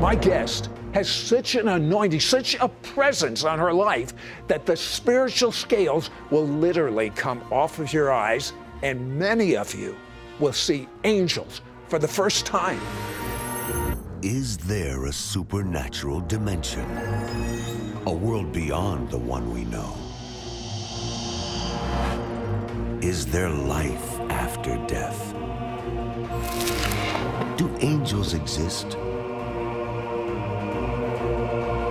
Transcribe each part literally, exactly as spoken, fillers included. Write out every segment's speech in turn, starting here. My guest has such an anointing, such a presence on her life that the spiritual scales will literally come off of your eyes, and many of you will see angels for the first time. Is there a supernatural dimension? A world beyond the one we know? Is there life after death? Do angels exist?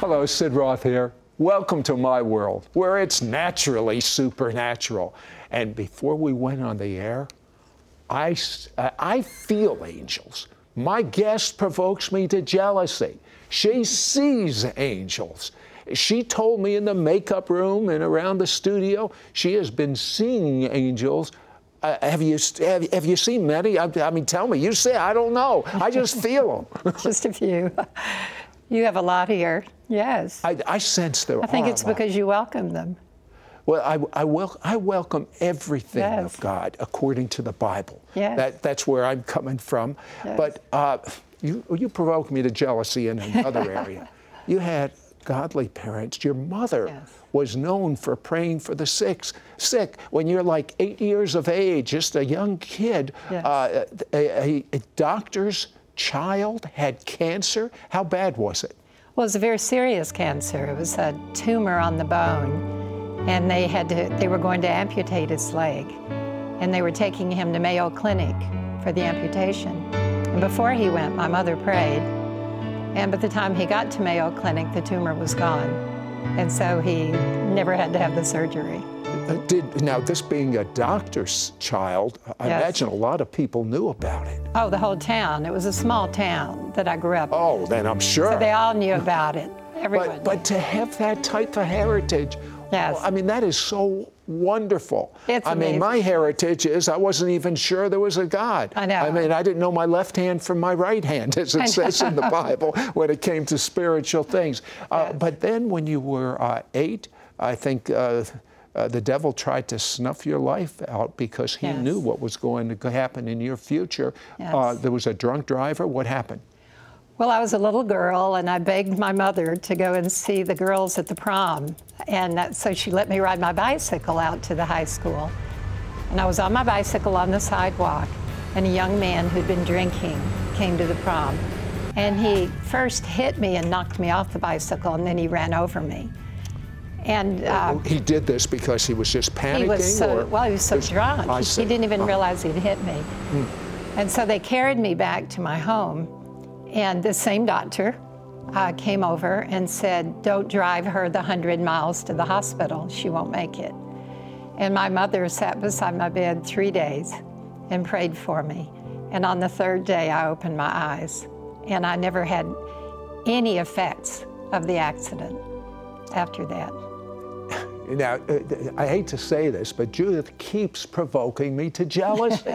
Hello, Sid Roth here. Welcome to my world, where it's naturally supernatural. And before we went on the air, I, uh, I feel angels. My guest provokes me to jealousy. She sees angels. She told me in the makeup room and around the studio, she has been seeing angels. Uh, have you have, have you seen many? I, I mean, tell me. You say, I don't know. I just feel them. Just a few. You have a lot here, yes. I, I sense there are. I think it's because you welcome them. Well, I, I, wel- I welcome everything yes. of God according to the Bible. Yes. That, that's where I'm coming from. Yes. But uh, you, you provoked me to jealousy in another area. You had godly parents. Your mother yes. was known for praying for the sick. Sick. When you're like eight years of age, just a young kid, yes. uh, a, a, a doctor's child had cancer. How bad was it? Well, it was a very serious cancer. It was a tumor on the bone, and they had to, they were going to amputate his leg, and they were taking him to Mayo Clinic for the amputation. And before he went, my mother prayed, and by the time he got to Mayo Clinic, the tumor was gone, and so he never had to have the surgery. Uh, did, now, this being a doctor's child, I yes. imagine a lot of people knew about it. Oh, the whole town. It was a small town that I grew up oh, in. Oh, then I'm sure. So they all knew about it. Everyone but, but to have that type of heritage, yes. well, I mean, that is so wonderful. It's I amazing. mean, my heritage is I wasn't even sure there was a God. I know. I mean, I didn't know my left hand from my right hand, as it says in the Bible, when it came to spiritual things. Uh, yes. But then when you were uh, eight, I think... Uh, Uh, the devil tried to snuff your life out because he yes. knew what was going to happen in your future. Yes. Uh, there was a drunk driver. What happened? Well, I was a little girl, and I begged my mother to go and see the girls at the prom. And that, so she let me ride my bicycle out to the high school. And I was on my bicycle on the sidewalk, and a young man who'd been drinking came to the prom. And he first hit me and knocked me off the bicycle, and then he ran over me. And uh, he did this because he was just panicking? He was so, or well, he was so drunk. I he didn't even uh-huh. realize he'd hit me. Mm. And so they carried me back to my home. And the same doctor uh, came over and said, don't drive her the one hundred miles to the hospital. She won't make it. And my mother sat beside my bed three days and prayed for me. And on the third day, I opened my eyes. And I never had any effects of the accident after that. Now, I hate to say this, but Judith keeps provoking me to jealousy.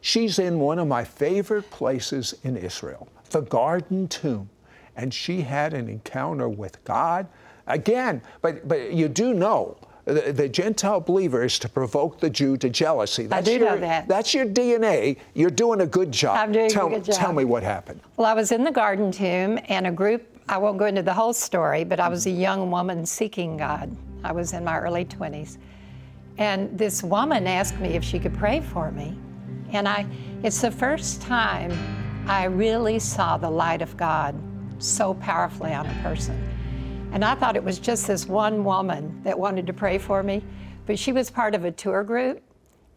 She's in one of my favorite places in Israel, the Garden Tomb, and she had an encounter with God. Again, but, but you do know the, the Gentile believer is to provoke the Jew to jealousy. That's I do your, know that. That's your D N A. You're doing a good job. I'm doing tell, a good job. Tell me what happened. Well, I was in the Garden Tomb, and a group, I won't go into the whole story, but I was a young woman seeking God. I was in my early twenties, and this woman asked me if she could pray for me, and I it's the first time I really saw the light of God so powerfully on a person. And I thought it was just this one woman that wanted to pray for me, but she was part of a tour group,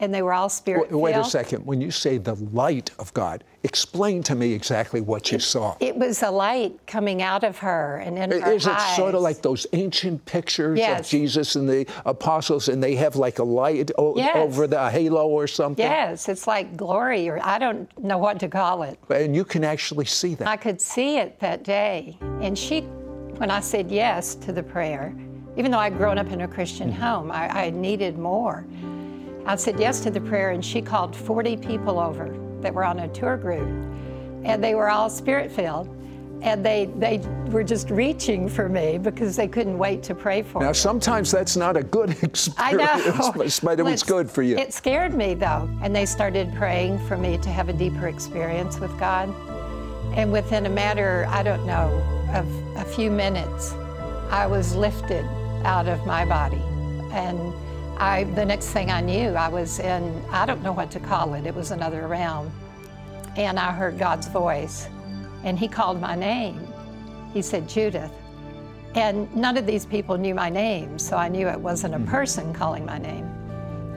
and they were all spirit-filled. Wait a second. When you say the light of God, explain to me exactly what you it, saw. It was a light coming out of her and in Is her eyes. Is it sort of like those ancient pictures yes. of Jesus and the apostles, and they have like a light o- yes. over the halo or something? Yes, it's like glory, or I don't know what to call it. And you can actually see that. I could see it that day. And she, when I said yes to the prayer, even though I'd grown up in a Christian mm-hmm. home, I, I needed more. I said yes to the prayer, and she called forty people over that were on a tour group, and they were all spirit-filled, and they they were just reaching for me because they couldn't wait to pray for me. Now, sometimes that's not a good experience, I know. But it was good for you. It scared me, though, and they started praying for me to have a deeper experience with God, and within a matter, I don't know, of a few minutes, I was lifted out of my body, and I, the next thing I knew, I was in, I don't know what to call it, it was another realm. And I heard God's voice, and he called my name. He said, Judith. And none of these people knew my name, so I knew it wasn't a person calling my name.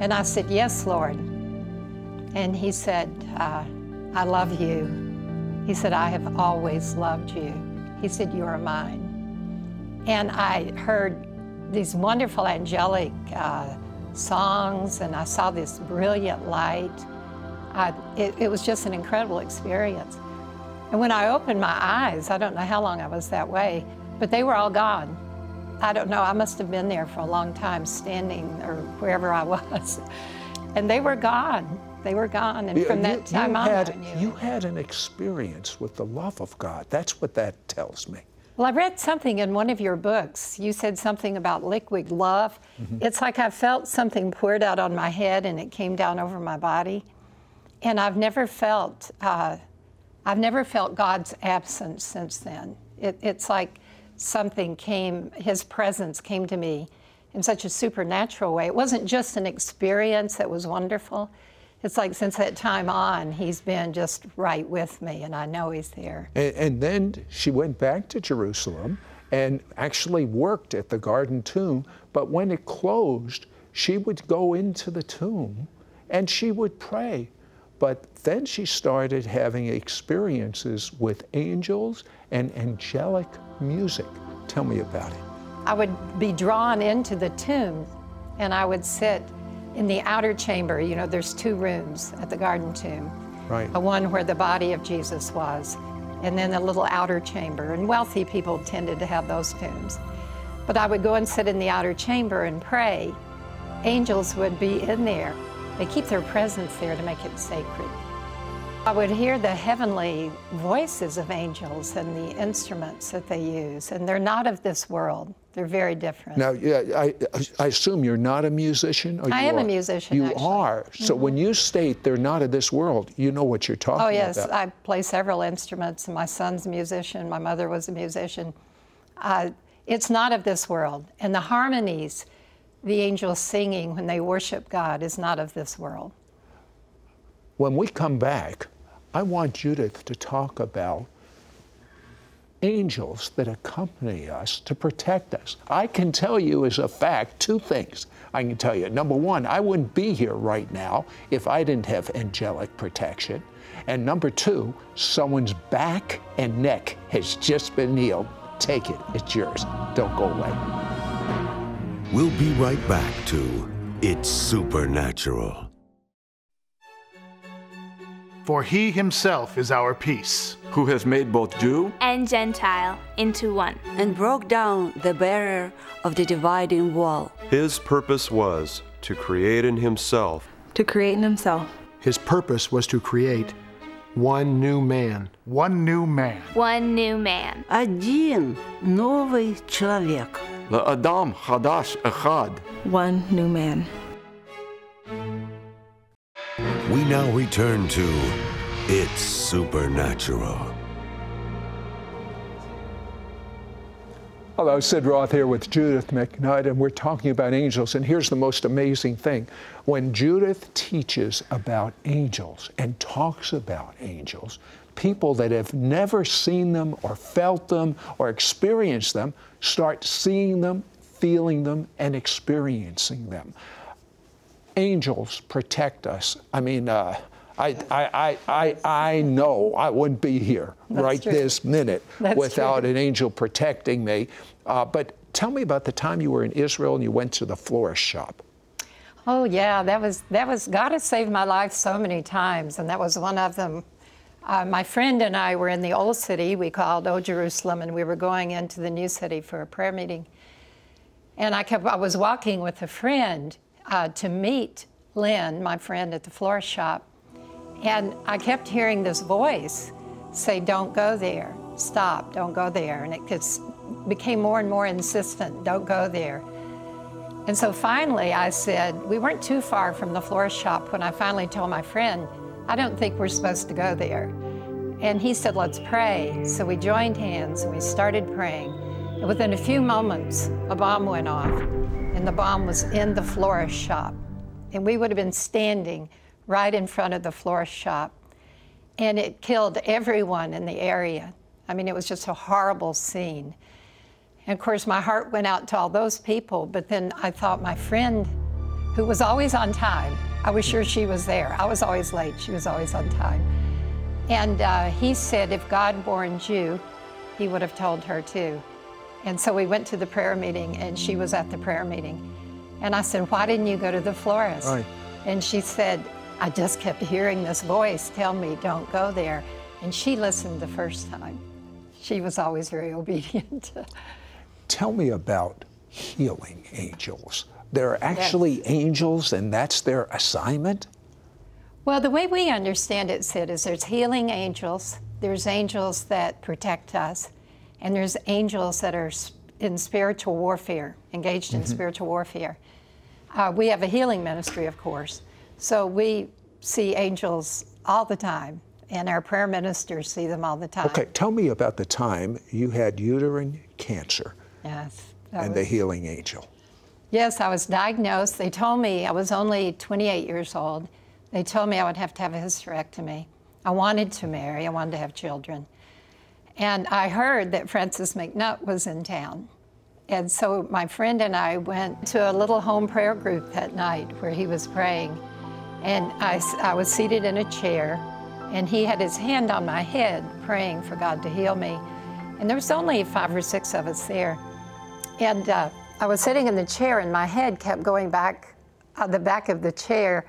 And I said, yes, Lord. And he said, uh, I love you. He said, I have always loved you. He said, you are mine. And I heard these wonderful angelic uh, songs, and I saw this brilliant light. I, it, it was just an incredible experience. And when I opened my eyes, I don't know how long I was that way, but they were all gone. I don't know, I must have been there for a long time, standing or wherever I was. And they were gone. They were gone. And you, from that you, time you on, had, I knew. You had an experience with the love of God. That's what that tells me. Well, I read something in one of your books. You said something about liquid love. Mm-hmm. It's like I felt something poured out on my head, and it came down over my body. And I've never felt, uh, I've never felt God's absence since then. It, it's like something came, his presence came to me in such a supernatural way. It wasn't just an experience that was wonderful. It's like since that time on, he's been just right with me, and I know he's there. And, and then she went back to Jerusalem and actually worked at the Garden Tomb. But when it closed, she would go into the tomb and she would pray. But then she started having experiences with angels and angelic music. Tell me about it. I would be drawn into the tomb, and I would sit in the outer chamber. You know, there's two rooms at the Garden Tomb. Right. A one where the body of Jesus was, and then a little outer chamber. And wealthy people tended to have those tombs. But I would go and sit in the outer chamber and pray. Angels would be in there. They keep their presence there to make it sacred. I would hear the heavenly voices of angels and the instruments that they use, and they're not of this world. They're very different. Now, yeah, I, I assume you're not a musician? Or I you am are? a musician, You actually. are. So mm-hmm. when you state they're not of this world, you know what you're talking about. Oh, yes. About. I play several instruments. My son's a musician. My mother was a musician. Uh, it's not of this world. And the harmonies the angels singing when they worship God is not of this world. When we come back, I want Judith to talk about angels that accompany us to protect us. I can tell you as a fact two things. I can tell you, number one, I wouldn't be here right now if I didn't have angelic protection. And number two, someone's back and neck has just been healed. Take it, it's yours. Don't go away. We'll be right back to It's Supernatural. For he himself is our peace, who has made both Jew and Gentile into one, and broke down the barrier of the dividing wall. His purpose was to create in himself. To create in himself. His purpose was to create one new man. One new man. One new man. Один новый человек. Лаадам хадаш эхад. One new man. We now return to It's Supernatural. Hello, Sid Roth here with Judith McKnight, and we're talking about angels. And here's the most amazing thing. When Judith teaches about angels and talks about angels, people that have never seen them or felt them or experienced them start seeing them, feeling them, and experiencing them. angels protect us. I mean, uh, I, I, I, I, I know I wouldn't be here That's right true. this minute That's without true. an angel protecting me. Uh, but tell me about the time you were in Israel and you went to the florist shop. Oh yeah, that was that was God has saved my life so many times, and that was one of them. Uh, my friend and I were in the old city. We called Old Jerusalem, and we were going into the new city for a prayer meeting. And I kept I was walking with a friend uh, to meet Lynn, my friend at the florist shop, and I kept hearing this voice say, "Don't go there. Stop. Don't go there." And it just became more and more insistent. Don't go there. And so finally I said, we weren't too far from the florist shop when I finally told my friend, I don't think we're supposed to go there. And he said, let's pray. So we joined hands and we started praying. And within a few moments, a bomb went off and the bomb was in the florist shop. And we would have been standing right in front of the florist shop. And it killed everyone in the area. I mean, it was just a horrible scene. And of course, my heart went out to all those people, but then I thought my friend, who was always on time, I was sure she was there. I was always late, she was always on time. And uh, he said, if God warned you, he would have told her too. And so we went to the prayer meeting and she was at the prayer meeting. And I said, why didn't you go to the florist? Right. And she said, I just kept hearing this voice tell me, don't go there. And she listened the first time. She was always very obedient. Tell me about healing angels. There are actually yes. angels, and that's their assignment? Well, the way we understand it, Sid, is there's healing angels, there's angels that protect us, and there's angels that are in spiritual warfare, engaged mm-hmm. in spiritual warfare. Uh, we have a healing ministry, of course, so we see angels all the time, and our prayer ministers see them all the time. Okay, tell me about the time you had uterine cancer. Yes. And was, the healing angel. Yes, I was diagnosed. They told me I was only twenty-eight years old. They told me I would have to have a hysterectomy. I wanted to marry. I wanted to have children. And I heard that Francis MacNutt was in town. And so my friend and I went to a little home prayer group that night where he was praying. And I, I was seated in a chair, and he had his hand on my head praying for God to heal me. And there was only five or six of us there. And uh, I was sitting in the chair and my head kept going back on the back of the chair.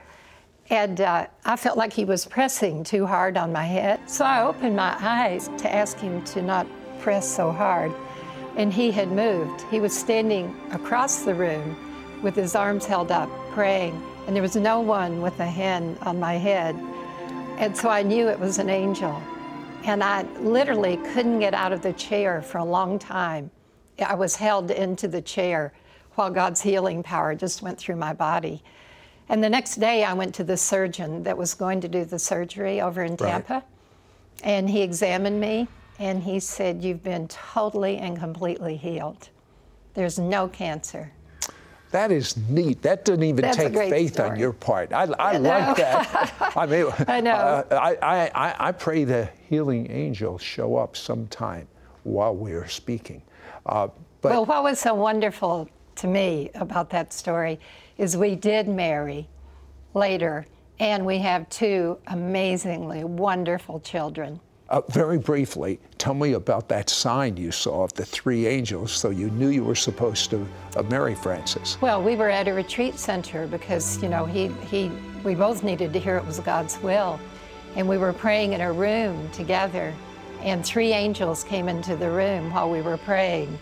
And uh, I felt like he was pressing too hard on my head. So I opened my eyes to ask him to not press so hard. And he had moved. He was standing across the room with his arms held up, praying. And there was no one with a hand on my head. And so I knew it was an angel. And I literally couldn't get out of the chair for a long time. I was held into the chair while God's healing power just went through my body. And the next day I went to the surgeon that was going to do the surgery over in Tampa. Right. And he examined me and he said, you've been totally and completely healed. There's no cancer. That is neat. That didn't even That's take faith story. on your part. I, I, I like that. I mean, I know. Uh, I, I, I pray the healing angels show up sometime while we are speaking. Uh, but well, what was so wonderful to me about that story is we did marry later, and we have two amazingly wonderful children. Uh, very briefly, tell me about that sign you saw of the three angels, so you knew you were supposed to uh, marry Francis. Well, we were at a retreat center because, you know, he, he we both needed to hear it was God's will. And we were praying in a room together, and three angels came into the room while we were praying.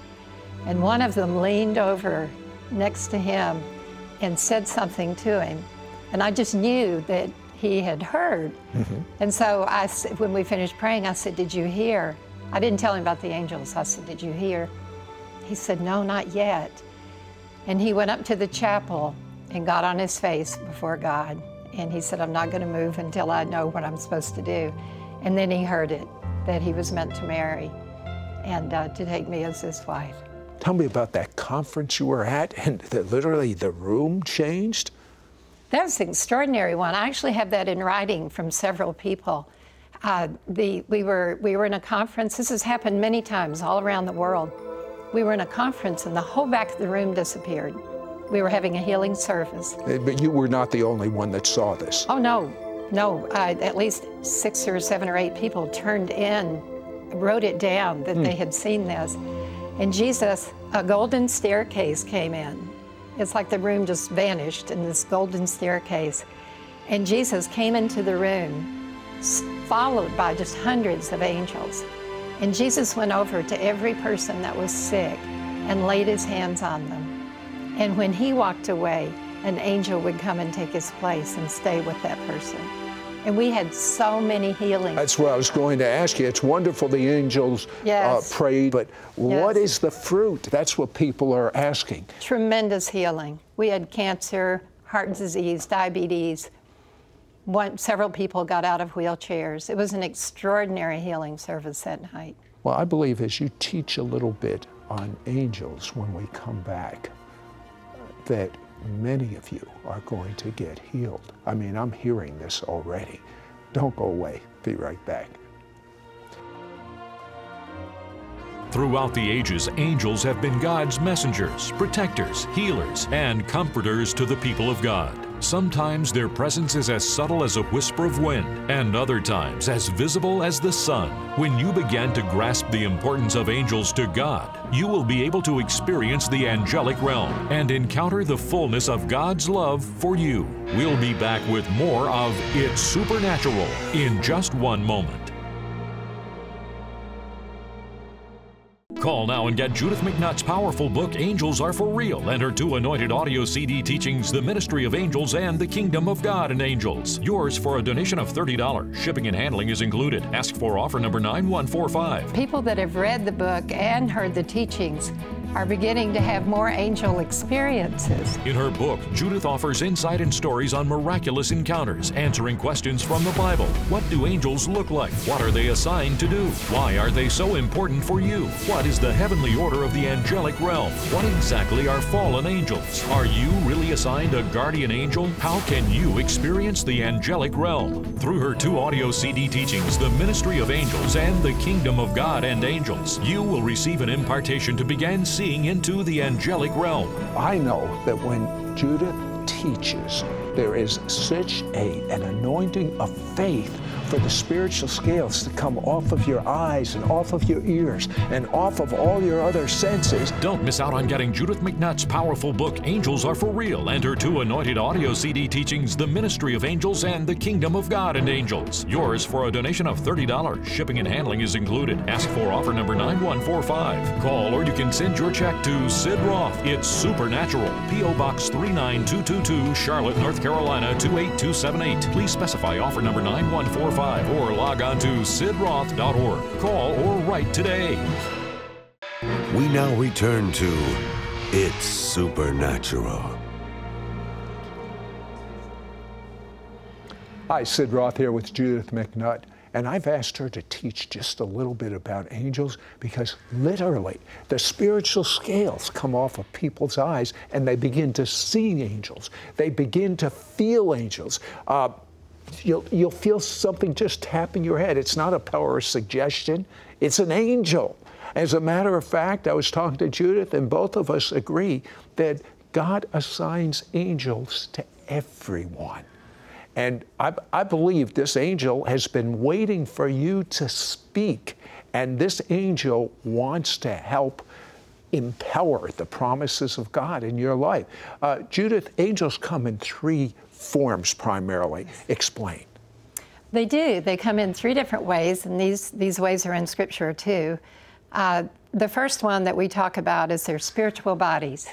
And one of them leaned over next to him and said something to him. And I just knew that he had heard. Mm-hmm. And so I, when we finished praying, I said, did you hear? I didn't tell him about the angels. I said, did you hear? He said, no, not yet. And he went up to the chapel and got on his face before God. And he said, I'm not going to move until I know what I'm supposed to do. And then he heard it, that he was meant to marry and uh, to take me as his wife. Tell me about that conference you were at and the, literally the room changed. That was an extraordinary one. I actually have that in writing from several people. Uh, the, we were we were in a conference. This has happened many times all around the world. We were in a conference and the whole back of the room disappeared. We were having a healing service. But you were not the only one that saw this. Oh, no, no. Uh, at least six or seven or eight people turned in, wrote it down that mm. they had seen this. And Jesus, a golden staircase came in. It's like the room just vanished in this golden staircase. And Jesus came into the room, followed by just hundreds of angels. And Jesus went over to every person that was sick and laid his hands on them. And when he walked away, an angel would come and take his place and stay with that person. And we had so many healings. That's what I was going to ask you. It's wonderful the angels yes. uh, prayed, but yes. what is the fruit? That's what people are asking. Tremendous healing. We had cancer, heart disease, diabetes. One, several people got out of wheelchairs. It was an extraordinary healing service that night. Well, I believe as you teach a little bit on angels when we come back, that many of you are going to get healed. I mean, I'm hearing this already. Don't go away. Be right back. Throughout the ages, angels have been God's messengers, protectors, healers, and comforters to the people of God. Sometimes their presence is as subtle as a whisper of wind, and other times as visible as the sun. When you begin to grasp the importance of angels to God, you will be able to experience the angelic realm and encounter the fullness of God's love for you. We'll be back with more of It's Supernatural in just one moment. Call now and get Judith McNutt's powerful book, Angels Are For Real, and her two anointed audio C D teachings, The Ministry of Angels and the Kingdom of God and Angels. Yours for a donation of thirty dollars. Shipping and handling is included. Ask for offer number nine one four five. People that have read the book and heard the teachings are beginning to have more angel experiences. In her book, Judith offers insight and stories on miraculous encounters, answering questions from the Bible. What do angels look like? What are they assigned to do? Why are they so important for you? What is the heavenly order of the angelic realm? What exactly are fallen angels? Are you really assigned a guardian angel? How can you experience the angelic realm? Through her two audio C D teachings, The Ministry of Angels and the Kingdom of God and Angels, you will receive an impartation to begin seeing into the angelic realm. I know that when Judith teaches, there is such a, an anointing of faith for the spiritual scales to come off of your eyes and off of your ears and off of all your other senses. Don't miss out on getting Judith McNutt's powerful book, Angels Are For Real, and her two anointed audio C D teachings, The Ministry of Angels and the Kingdom of God and Angels. Yours for a donation of thirty dollars. Shipping and handling is included. Ask for offer number nine one four five. Call or you can send your check to Sid Roth. It's Supernatural. P O Box three nine two two two, Charlotte, North Carolina two eight two seven eight. Please specify offer number nine one four five or log on to sid roth dot org. Call or write today. We now return to It's Supernatural. Hi, Sid Roth here with Judith McNutt, and I've asked her to teach just a little bit about angels because literally the spiritual scales come off of people's eyes and they begin to see angels. They begin to feel angels. Uh, you'll, you'll feel something just tapping your head. It's not a power of suggestion. It's an angel. As a matter of fact, I was talking to Judith and both of us agree that God assigns angels to everyone. And I, I believe this angel has been waiting for you to speak. And this angel wants to help empower the promises of God in your life. Uh, Judith, angels come in three forms primarily. Explain. They do. They come in three different ways, and these, these ways are in Scripture too. Uh, the first one that we talk about is their spiritual bodies.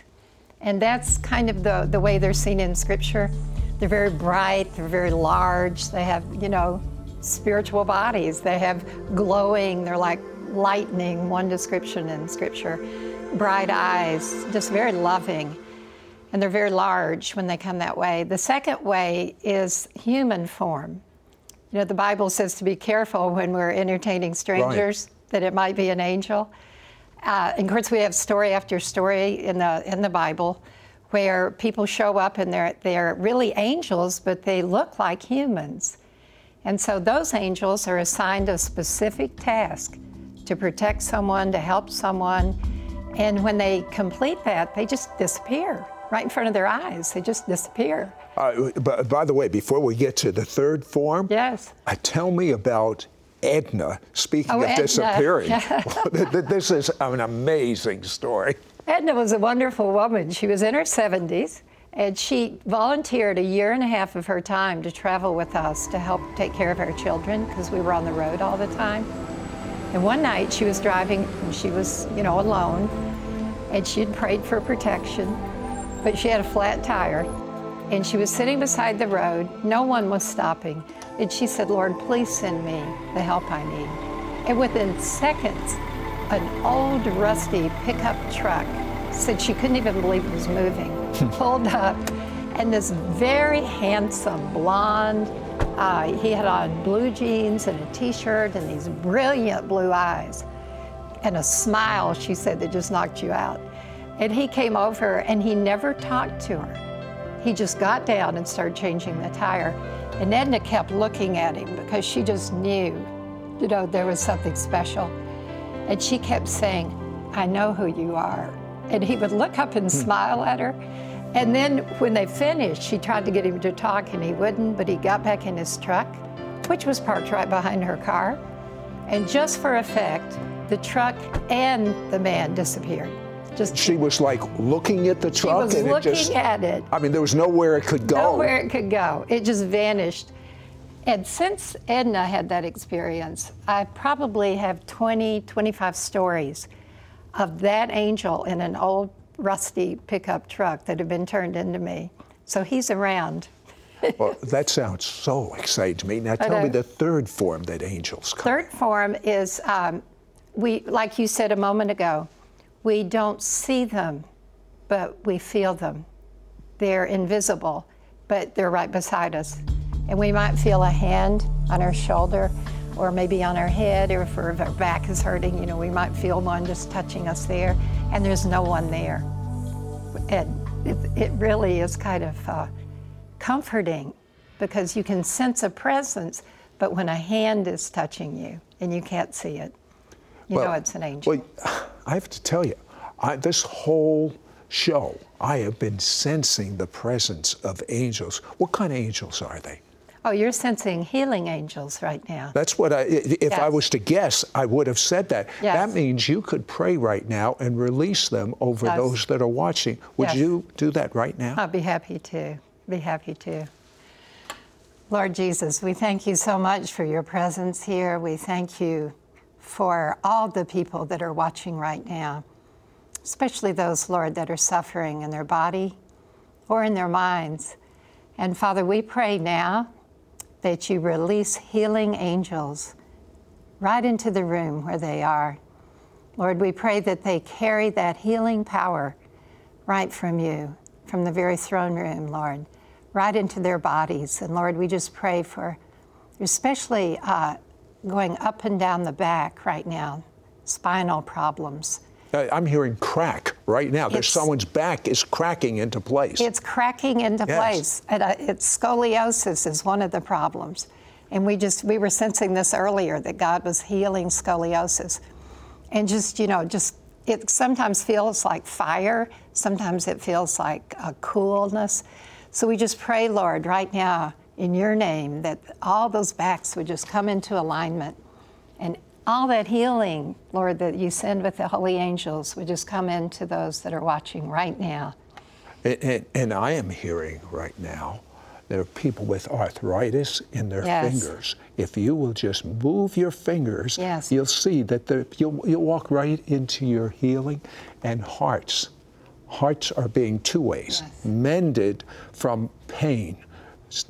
And that's kind of the, the way they're seen in Scripture. They're very bright, they're very large, they have, you know, spiritual bodies. They have glowing, they're like lightning, one description in Scripture. Bright eyes, just very loving. And they're very large when they come that way. The second way is human form. You know, the Bible says to be careful when we're entertaining strangers, right, that it might be an angel. Uh, and of course, we have story after story in the in the Bible where people show up and they're, they're really angels, but they look like humans. And so those angels are assigned a specific task to protect someone, to help someone. And when they complete that, they just disappear. right in front of their eyes. They just disappear. Uh, but by the way, before we get to the third form, yes, uh, tell me about Edna, speaking oh, of Edna. disappearing. This is an amazing story. Edna was a wonderful woman. She was in her seventies, and she volunteered a year and a half of her time to travel with us to help take care of our children, because we were on the road all the time. And one night she was driving, and she was, you know, alone, and she had prayed for protection, but she had a flat tire, and she was sitting beside the road. No one was stopping. And she said, "Lord, please send me the help I need." And within seconds, an old rusty pickup truck, said she couldn't even believe it was moving, pulled up, and this very handsome blonde, uh, he had on blue jeans and a t-shirt and these brilliant blue eyes and a smile, she said, that just knocked you out. And he came over, and he never talked to her. He just got down and started changing the tire. And Edna kept looking at him, because she just knew, you know, there was something special. And she kept saying, "I know who you are." And he would look up and smile at her. And then when they finished, she tried to get him to talk, and he wouldn't, but he got back in his truck, which was parked right behind her car. And just for effect, the truck and the man disappeared. Just she was like looking at the truck. She was and looking it just, at it. I mean, there was nowhere it could go. Nowhere it could go. It just vanished. And since Edna had that experience, I probably have twenty, twenty-five stories of that angel in an old rusty pickup truck that have been turned into me. So he's around. Well, that sounds so exciting to me. Now tell me the third form that angels come. Third form is, um, we, like you said a moment ago, we don't see them, but we feel them. They're invisible, but they're right beside us. And we might feel a hand on our shoulder, or maybe on our head, or if our back is hurting, you know, we might feel one just touching us there, and there's no one there. And it, it really is kind of uh, comforting, because you can sense a presence, but when a hand is touching you and you can't see it, you well, know it's an angel. Well, I have to tell you, I, this whole show, I have been sensing the presence of angels. What kind of angels are they? Oh, you're sensing healing angels right now. That's what I, if yes. I was to guess, I would have said that. Yes. That means you could pray right now and release them over yes. those that are watching. Would yes. you do that right now? I'd be happy to, be happy to. Lord Jesus, we thank you so much for your presence here. We thank you for all the people that are watching right now, especially those, Lord, that are suffering in their body or in their minds. And Father, we pray now that you release healing angels right into the room where they are. Lord, we pray that they carry that healing power right from you, from the very throne room, Lord, right into their bodies. And Lord, we just pray for especially uh, going up and down the back right now, spinal problems. I'm hearing crack right now. There's someone's back is cracking into place. It's cracking into yes. place. And, uh, it's scoliosis is one of the problems. And we just, we were sensing this earlier, that God was healing scoliosis. And just, you know, just, it sometimes feels like fire. Sometimes it feels like a coolness. So we just pray, Lord, right now in your name, that all those backs would just come into alignment, and all that healing, Lord, that you send with the holy angels would just come into those that are watching right now. And, and, and I am hearing right now, there are people with arthritis in their yes. fingers. If you will just move your fingers, yes. you'll see that the, you'll, you'll walk right into your healing. And hearts, hearts are being two ways, yes. mended from pain.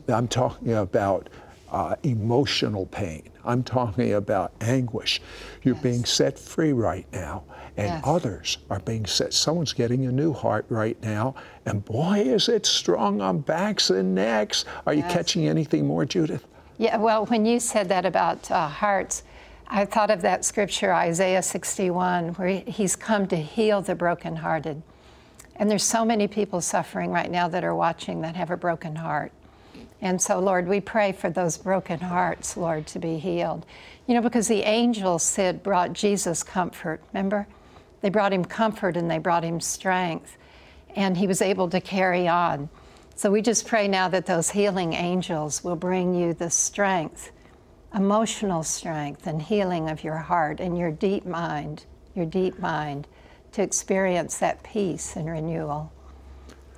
I'm talking about Uh, emotional pain. I'm talking about anguish. You're yes. being set free right now, and yes. others are being set. Someone's getting a new heart right now, and boy, is it strong on backs and necks. Are yes. you catching anything more, Judith? Yeah, well, when you said that about uh, hearts, I thought of that scripture, Isaiah sixty-one, where he's come to heal the brokenhearted. And there's so many people suffering right now that are watching that have a broken heart. And so, Lord, we pray for those broken hearts, Lord, to be healed. You know, because the angels, Sid, brought Jesus comfort, remember? They brought him comfort and they brought him strength. and he was able to carry on. So we just pray now that those healing angels will bring you the strength, emotional strength and healing of your heart and your deep mind, your deep mind, to experience that peace and renewal.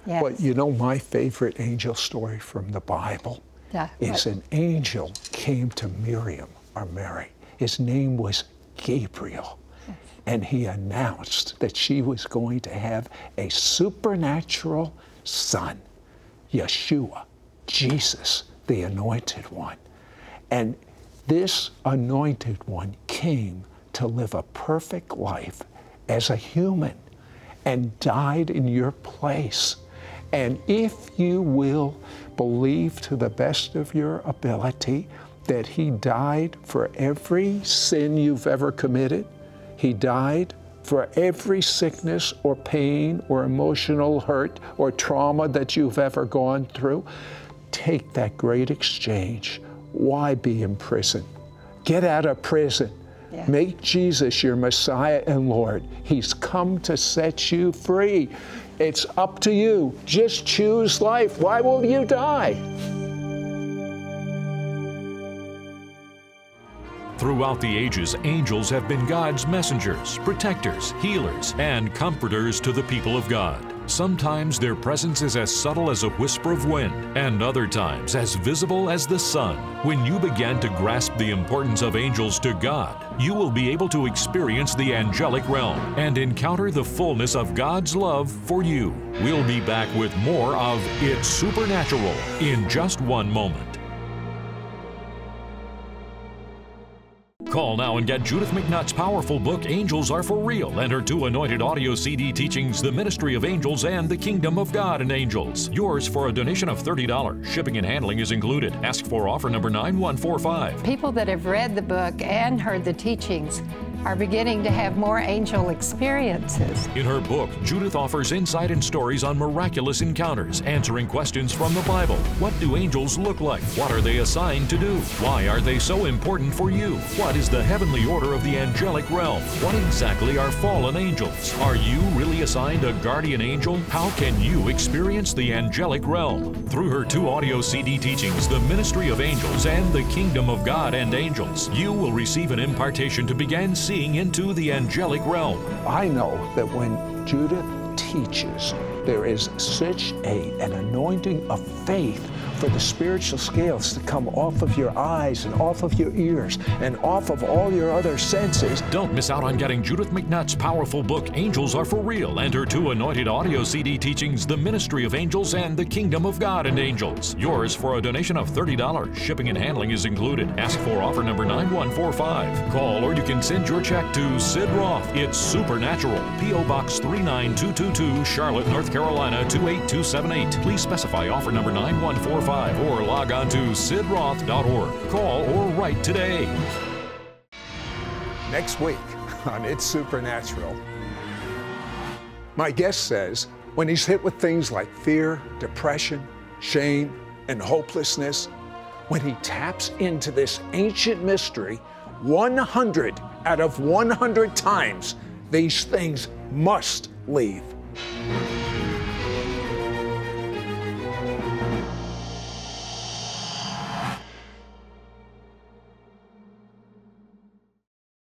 Yes. Well, you know, my favorite angel story from the Bible yeah, is right. An angel came to Miriam, or Mary. His name was Gabriel. Yes. And he announced that she was going to have a supernatural son, Yeshua, Jesus, the Anointed One. And this Anointed One came to live a perfect life as a human and died in your place. And if you will believe to the best of your ability that he died for every sin you've ever committed, he died for every sickness or pain or emotional hurt or trauma that you've ever gone through, take that great exchange. Why be in prison? Get out of prison. Yeah. Make Jesus your Messiah and Lord. He's come to set you free. It's up to you. Just choose life. Why will you die? Throughout the ages, angels have been God's messengers, protectors, healers, and comforters to the people of God. Sometimes their presence is as subtle as a whisper of wind, and other times as visible as the sun. When you begin to grasp the importance of angels to God, you will be able to experience the angelic realm and encounter the fullness of God's love for you. We'll be back with more of It's Supernatural in just one moment. Call now and get Judith McNutt's powerful book, Angels Are For Real, and her two anointed audio C D teachings, The Ministry of Angels and the Kingdom of God and Angels. Yours for a donation of thirty dollars. Shipping and handling is included. Ask for offer number nine one four five. People that have read the book and heard the teachings are beginning to have more angel experiences. In her book, Judith offers insight and stories on miraculous encounters, answering questions from the Bible. What do angels look like? What are they assigned to do? Why are they so important for you? What is the heavenly order of the angelic realm? What exactly are fallen angels? Are you really assigned a guardian angel? How can you experience the angelic realm? Through her two audio C D teachings, The Ministry of Angels and the Kingdom of God and Angels, you will receive an impartation to begin seeing Seeing into the angelic realm. I know that when Judith teaches, there is such a, an anointing of faith for the spiritual scales to come off of your eyes and off of your ears and off of all your other senses. Don't miss out on getting Judith McNutt's powerful book, Angels Are For Real, and her two anointed audio C D teachings, The Ministry of Angels and the Kingdom of God and Angels. Yours for a donation of thirty dollars. Shipping and handling is included. Ask for offer number nine one four five. Call or you can send your check to Sid Roth. It's Supernatural. P O Box three nine two two two, Charlotte, North Carolina two eight two seven eight. Please specify offer number nine one four five. Or log on to sid roth dot org. Call or write today. Next week on It's Supernatural, my guest says when he's hit with things like fear, depression, shame, and hopelessness, when he taps into this ancient mystery, one hundred out of one hundred times, these things must leave.